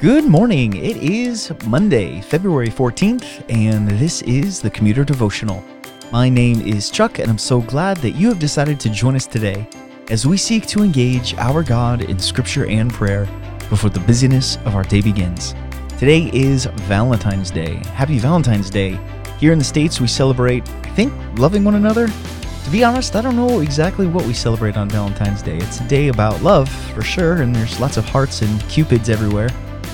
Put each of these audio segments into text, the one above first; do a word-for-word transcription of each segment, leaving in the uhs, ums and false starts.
Good morning. It is Monday, February fourteenth, and this is the Commuter Devotional. My name is Chuck, and I'm so glad that you have decided to join us today as we seek to engage our God in Scripture and prayer before the busyness of our day begins. Today is Valentine's Day. Happy Valentine's Day. Here in the States, we celebrate, I think, loving one another. To be honest, I don't know exactly what we celebrate on Valentine's Day. It's a day about love, for sure, and there's lots of hearts and cupids everywhere.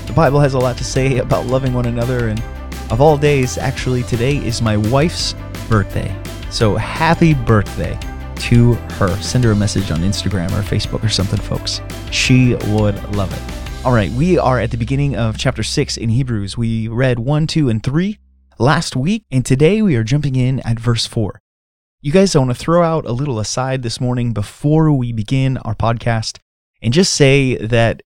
The Bible has a lot to say about loving one another, and of all days, actually, today is my wife's birthday. So happy birthday to her. Send her a message on Instagram or Facebook or something, folks. She would love it. All right, we are at the beginning of chapter six in Hebrews. We read one, two, and three last week, and today we are jumping in at verse four. You guys, I want to throw out a little aside this morning before we begin our podcast and just say that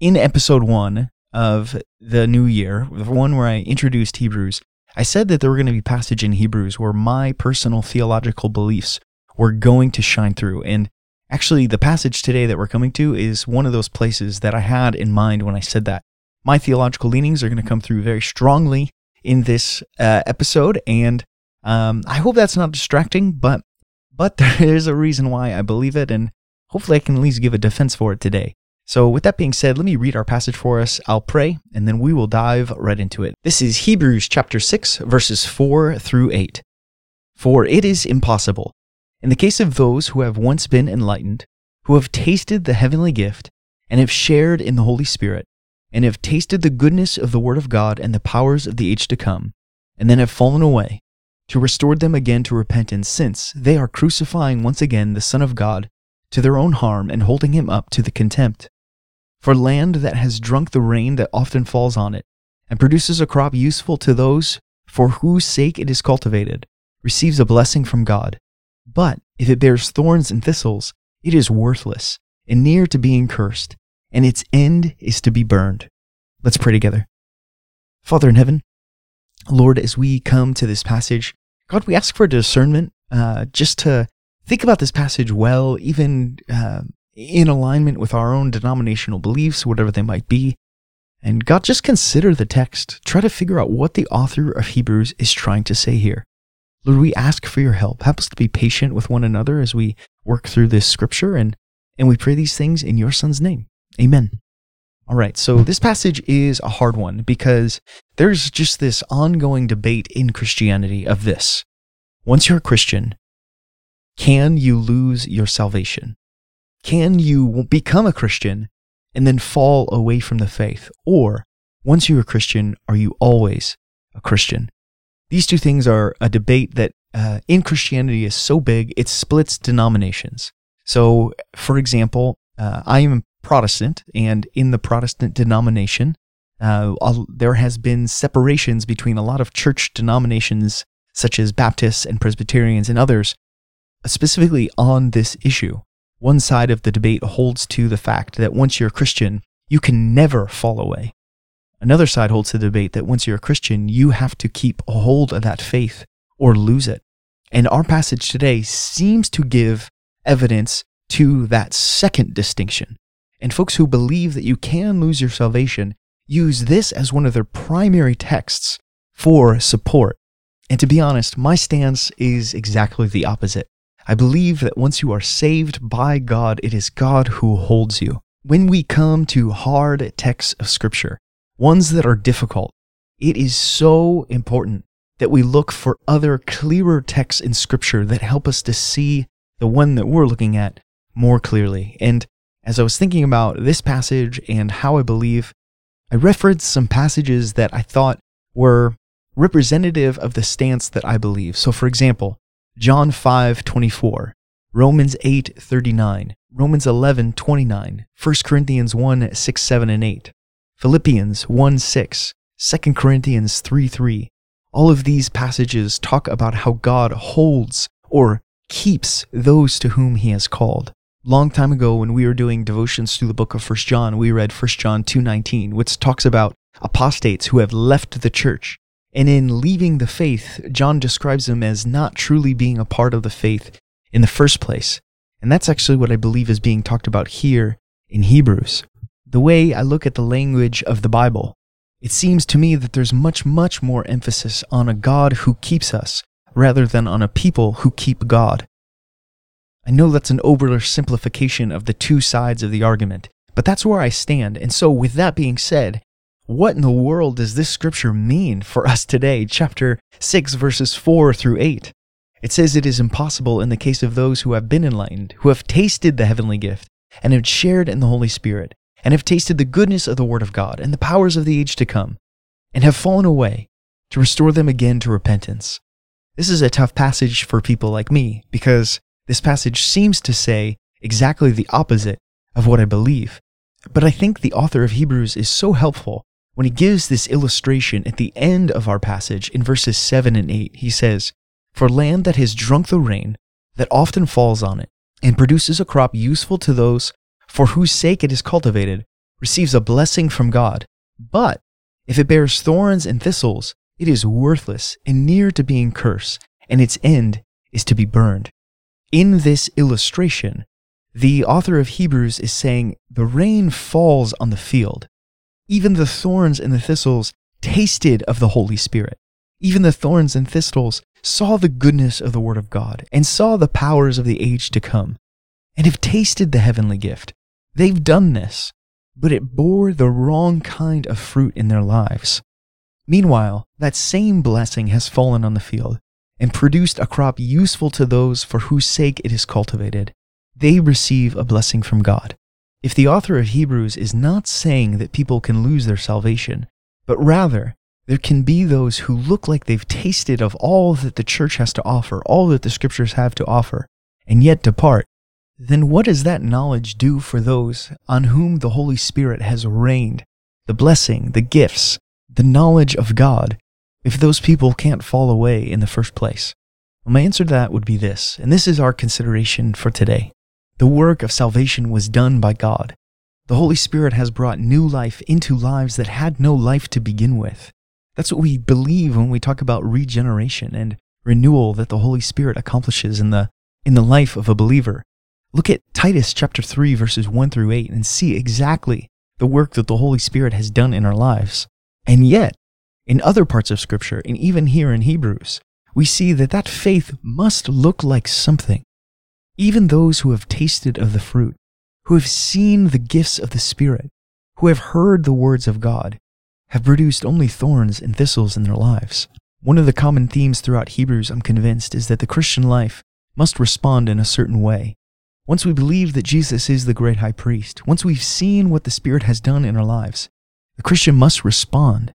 in episode one of the new year, the one where I introduced Hebrews, I said that there were going to be passages in Hebrews where my personal theological beliefs were going to shine through. And actually, the passage today that we're coming to is one of those places that I had in mind when I said that. My theological leanings are going to come through very strongly in this uh, episode, and um, I hope that's not distracting, but but there's a reason why I believe it, and hopefully I can at least give a defense for it today. So with that being said, let me read our passage for us. I'll pray, and then we will dive right into it. This is Hebrews chapter six, verses four through eight. For it is impossible, in the case of those who have once been enlightened, who have tasted the heavenly gift, and have shared in the Holy Spirit, and have tasted the goodness of the Word of God and the powers of the age to come, and then have fallen away, to restore them again to repentance, since they are crucifying once again the Son of God to their own harm and holding him up to the contempt. For land that has drunk the rain that often falls on it, and produces a crop useful to those for whose sake it is cultivated, receives a blessing from God. But if it bears thorns and thistles, it is worthless and near to being cursed, and its end is to be burned. Let's pray together. Father in heaven, Lord, as we come to this passage, God, we ask for discernment, uh, just to think about this passage well, even uh, in alignment with our own denominational beliefs, whatever they might be. And God, just consider the text. Try to figure out what the author of Hebrews is trying to say here. Lord, we ask for your help. Help us to be patient with one another as we work through this scripture, and, and we pray these things in your Son's name. Amen. All right, so this passage is a hard one because there's just this ongoing debate in Christianity of this. Once you're a Christian, can you lose your salvation? Can you become a Christian and then fall away from the faith? Or, once you're a Christian, are you always a Christian? These two things are a debate that uh, in Christianity is so big, it splits denominations. So, for example, uh, I am Protestant, and in the Protestant denomination, uh, there has been separations between a lot of church denominations, such as Baptists and Presbyterians and others, specifically on this issue. One side of the debate holds to the fact that once you're a Christian, you can never fall away. Another side holds to the debate that once you're a Christian, you have to keep a hold of that faith or lose it. And our passage today seems to give evidence to that second distinction. And folks who believe that you can lose your salvation use this as one of their primary texts for support. And to be honest, my stance is exactly the opposite. I believe that once you are saved by God, it is God who holds you. When we come to hard texts of Scripture, ones that are difficult, it is so important that we look for other clearer texts in Scripture that help us to see the one that we're looking at more clearly. And as I was thinking about this passage and how I believe, I referenced some passages that I thought were representative of the stance that I believe. So for example, John five twenty-four, Romans eight thirty-nine, Romans eleven twenty-nine, First Corinthians one six, seven, and eight, Philippians one six, Second Corinthians three three. All of these passages talk about how God holds or keeps those to whom he has called. Long time ago when we were doing devotions through the book of First John, we read First John two nineteen, which talks about apostates who have left the church. And in leaving the faith, John describes them as not truly being a part of the faith in the first place. And that's actually what I believe is being talked about here in Hebrews. the way I look at the language of the Bible, it seems to me that there's much, much more emphasis on a God who keeps us rather than on a people who keep God. I know that's an oversimplification of the two sides of the argument, but that's where I stand. And so with that being said, what in the world does this scripture mean for us today? Chapter six, verses four through eight. It says it is impossible in the case of those who have been enlightened, who have tasted the heavenly gift, and have shared in the Holy Spirit, and have tasted the goodness of the Word of God and the powers of the age to come, and have fallen away, to restore them again to repentance. This is a tough passage for people like me, because this passage seems to say exactly the opposite of what I believe. But I think the author of Hebrews is so helpful when he gives this illustration at the end of our passage in verses seven and eight. He says, "For land that has drunk the rain that often falls on it, and produces a crop useful to those for whose sake it is cultivated, receives a blessing from God. But if it bears thorns and thistles, it is worthless and near to being cursed, and its end is to be burned." In this illustration, the author of Hebrews is saying the rain falls on the field. Even the thorns and the thistles tasted of the Holy Spirit. Even the thorns and thistles saw the goodness of the Word of God and saw the powers of the age to come and have tasted the heavenly gift. They've done this, but it bore the wrong kind of fruit in their lives. Meanwhile, that same blessing has fallen on the field and produced a crop useful to those for whose sake it is cultivated. They receive a blessing from God. If the author of Hebrews is not saying that people can lose their salvation, but rather, there can be those who look like they've tasted of all that the church has to offer, all that the scriptures have to offer, and yet depart, then what does that knowledge do for those on whom the Holy Spirit has rained, the blessing, the gifts, the knowledge of God, if those people can't fall away in the first place? Well, my answer to that would be this, and this is our consideration for today. The work of salvation was done by God. The Holy Spirit has brought new life into lives that had no life to begin with. That's what we believe when we talk about regeneration and renewal that the Holy Spirit accomplishes in the in the life of a believer. Look at Titus chapter three, verses one through eight, and see exactly the work that the Holy Spirit has done in our lives. And yet, in other parts of Scripture, and even here in Hebrews, we see that that faith must look like something. Even those who have tasted of the fruit, who have seen the gifts of the Spirit, who have heard the words of God, have produced only thorns and thistles in their lives. One of the common themes throughout Hebrews, I'm convinced, is that the Christian life must respond in a certain way. Once we believe that Jesus is the great high priest, once we've seen what the Spirit has done in our lives, the Christian must respond.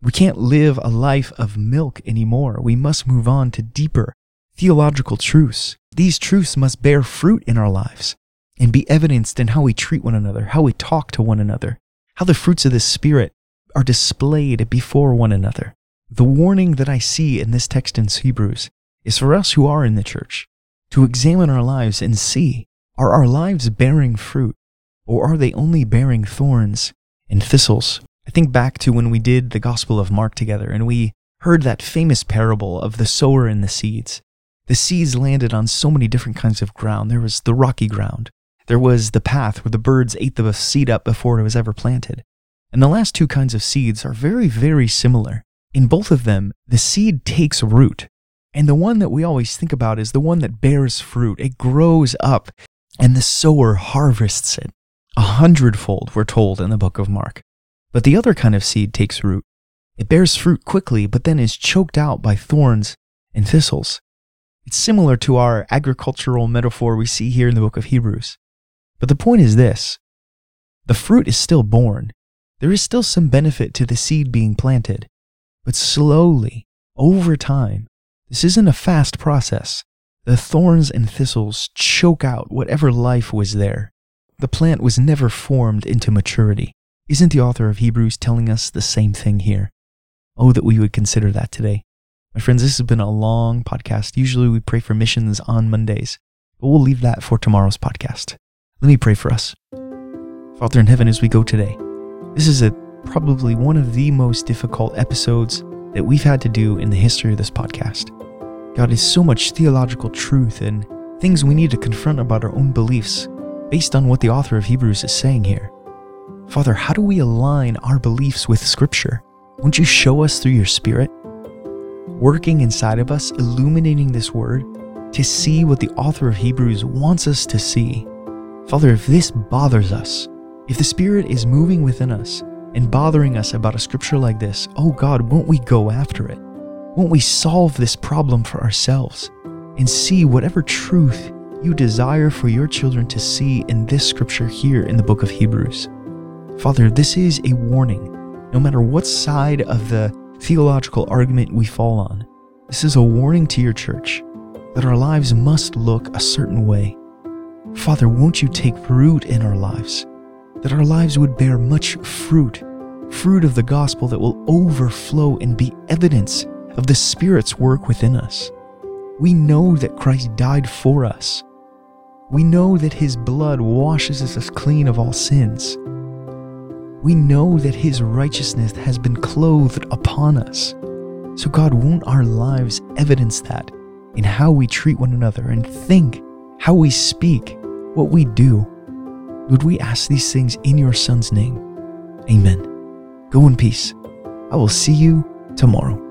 We can't live a life of milk anymore. We must move on to deeper theological truths. These truths must bear fruit in our lives and be evidenced in how we treat one another, how we talk to one another, how the fruits of the Spirit are displayed before one another. The warning that I see in this text in Hebrews is for us who are in the church to examine our lives and see, are our lives bearing fruit, or are they only bearing thorns and thistles? I think back to when we did the Gospel of Mark together and we heard that famous parable of the sower and the seeds. The seeds landed on so many different kinds of ground. There was the rocky ground. There was the path where the birds ate the seed up before it was ever planted. And the last two kinds of seeds are very, very similar. In both of them, the seed takes root. And the one that we always think about is the one that bears fruit. It grows up, and the sower harvests it. A hundredfold, we're told in the book of Mark. But the other kind of seed takes root. It bears fruit quickly, but then is choked out by thorns and thistles. It's similar to our agricultural metaphor we see here in the book of Hebrews. But the point is this. The fruit is still born. There is still some benefit to the seed being planted. But slowly, over time, this isn't a fast process. The thorns and thistles choke out whatever life was there. The plant was never formed into maturity. Isn't the author of Hebrews telling us the same thing here? Oh, that we would consider that today. My friends, this has been a long podcast. Usually we pray for missions on Mondays, but we'll leave that for tomorrow's podcast. Let me pray for us. Father in heaven, as we go today, this is a, probably one of the most difficult episodes that we've had to do in the history of this podcast. God, is so much theological truth and things we need to confront about our own beliefs based on what the author of Hebrews is saying here. Father, how do we align our beliefs with Scripture? Won't you show us through your Spirit, working inside of us, illuminating this word to see what the author of Hebrews wants us to see? Father, if this bothers us, if the Spirit is moving within us and bothering us about a scripture like this, oh God, won't we go after it? Won't we solve this problem for ourselves and see whatever truth you desire for your children to see in this scripture here in the book of Hebrews? Father, this is a warning. No matter what side of the theological argument we fall on, this is a warning to your church that our lives must look a certain way. Father, won't you take root in our lives, that our lives would bear much fruit, fruit of the gospel that will overflow and be evidence of the Spirit's work within us. We know that Christ died for us. We know that his blood washes us clean of all sins. We know that his righteousness has been clothed upon us. So God, won't our lives evidence that in how we treat one another and think, how we speak, what we do? Would we ask these things in your Son's name? Amen. Go in peace. I will see you tomorrow.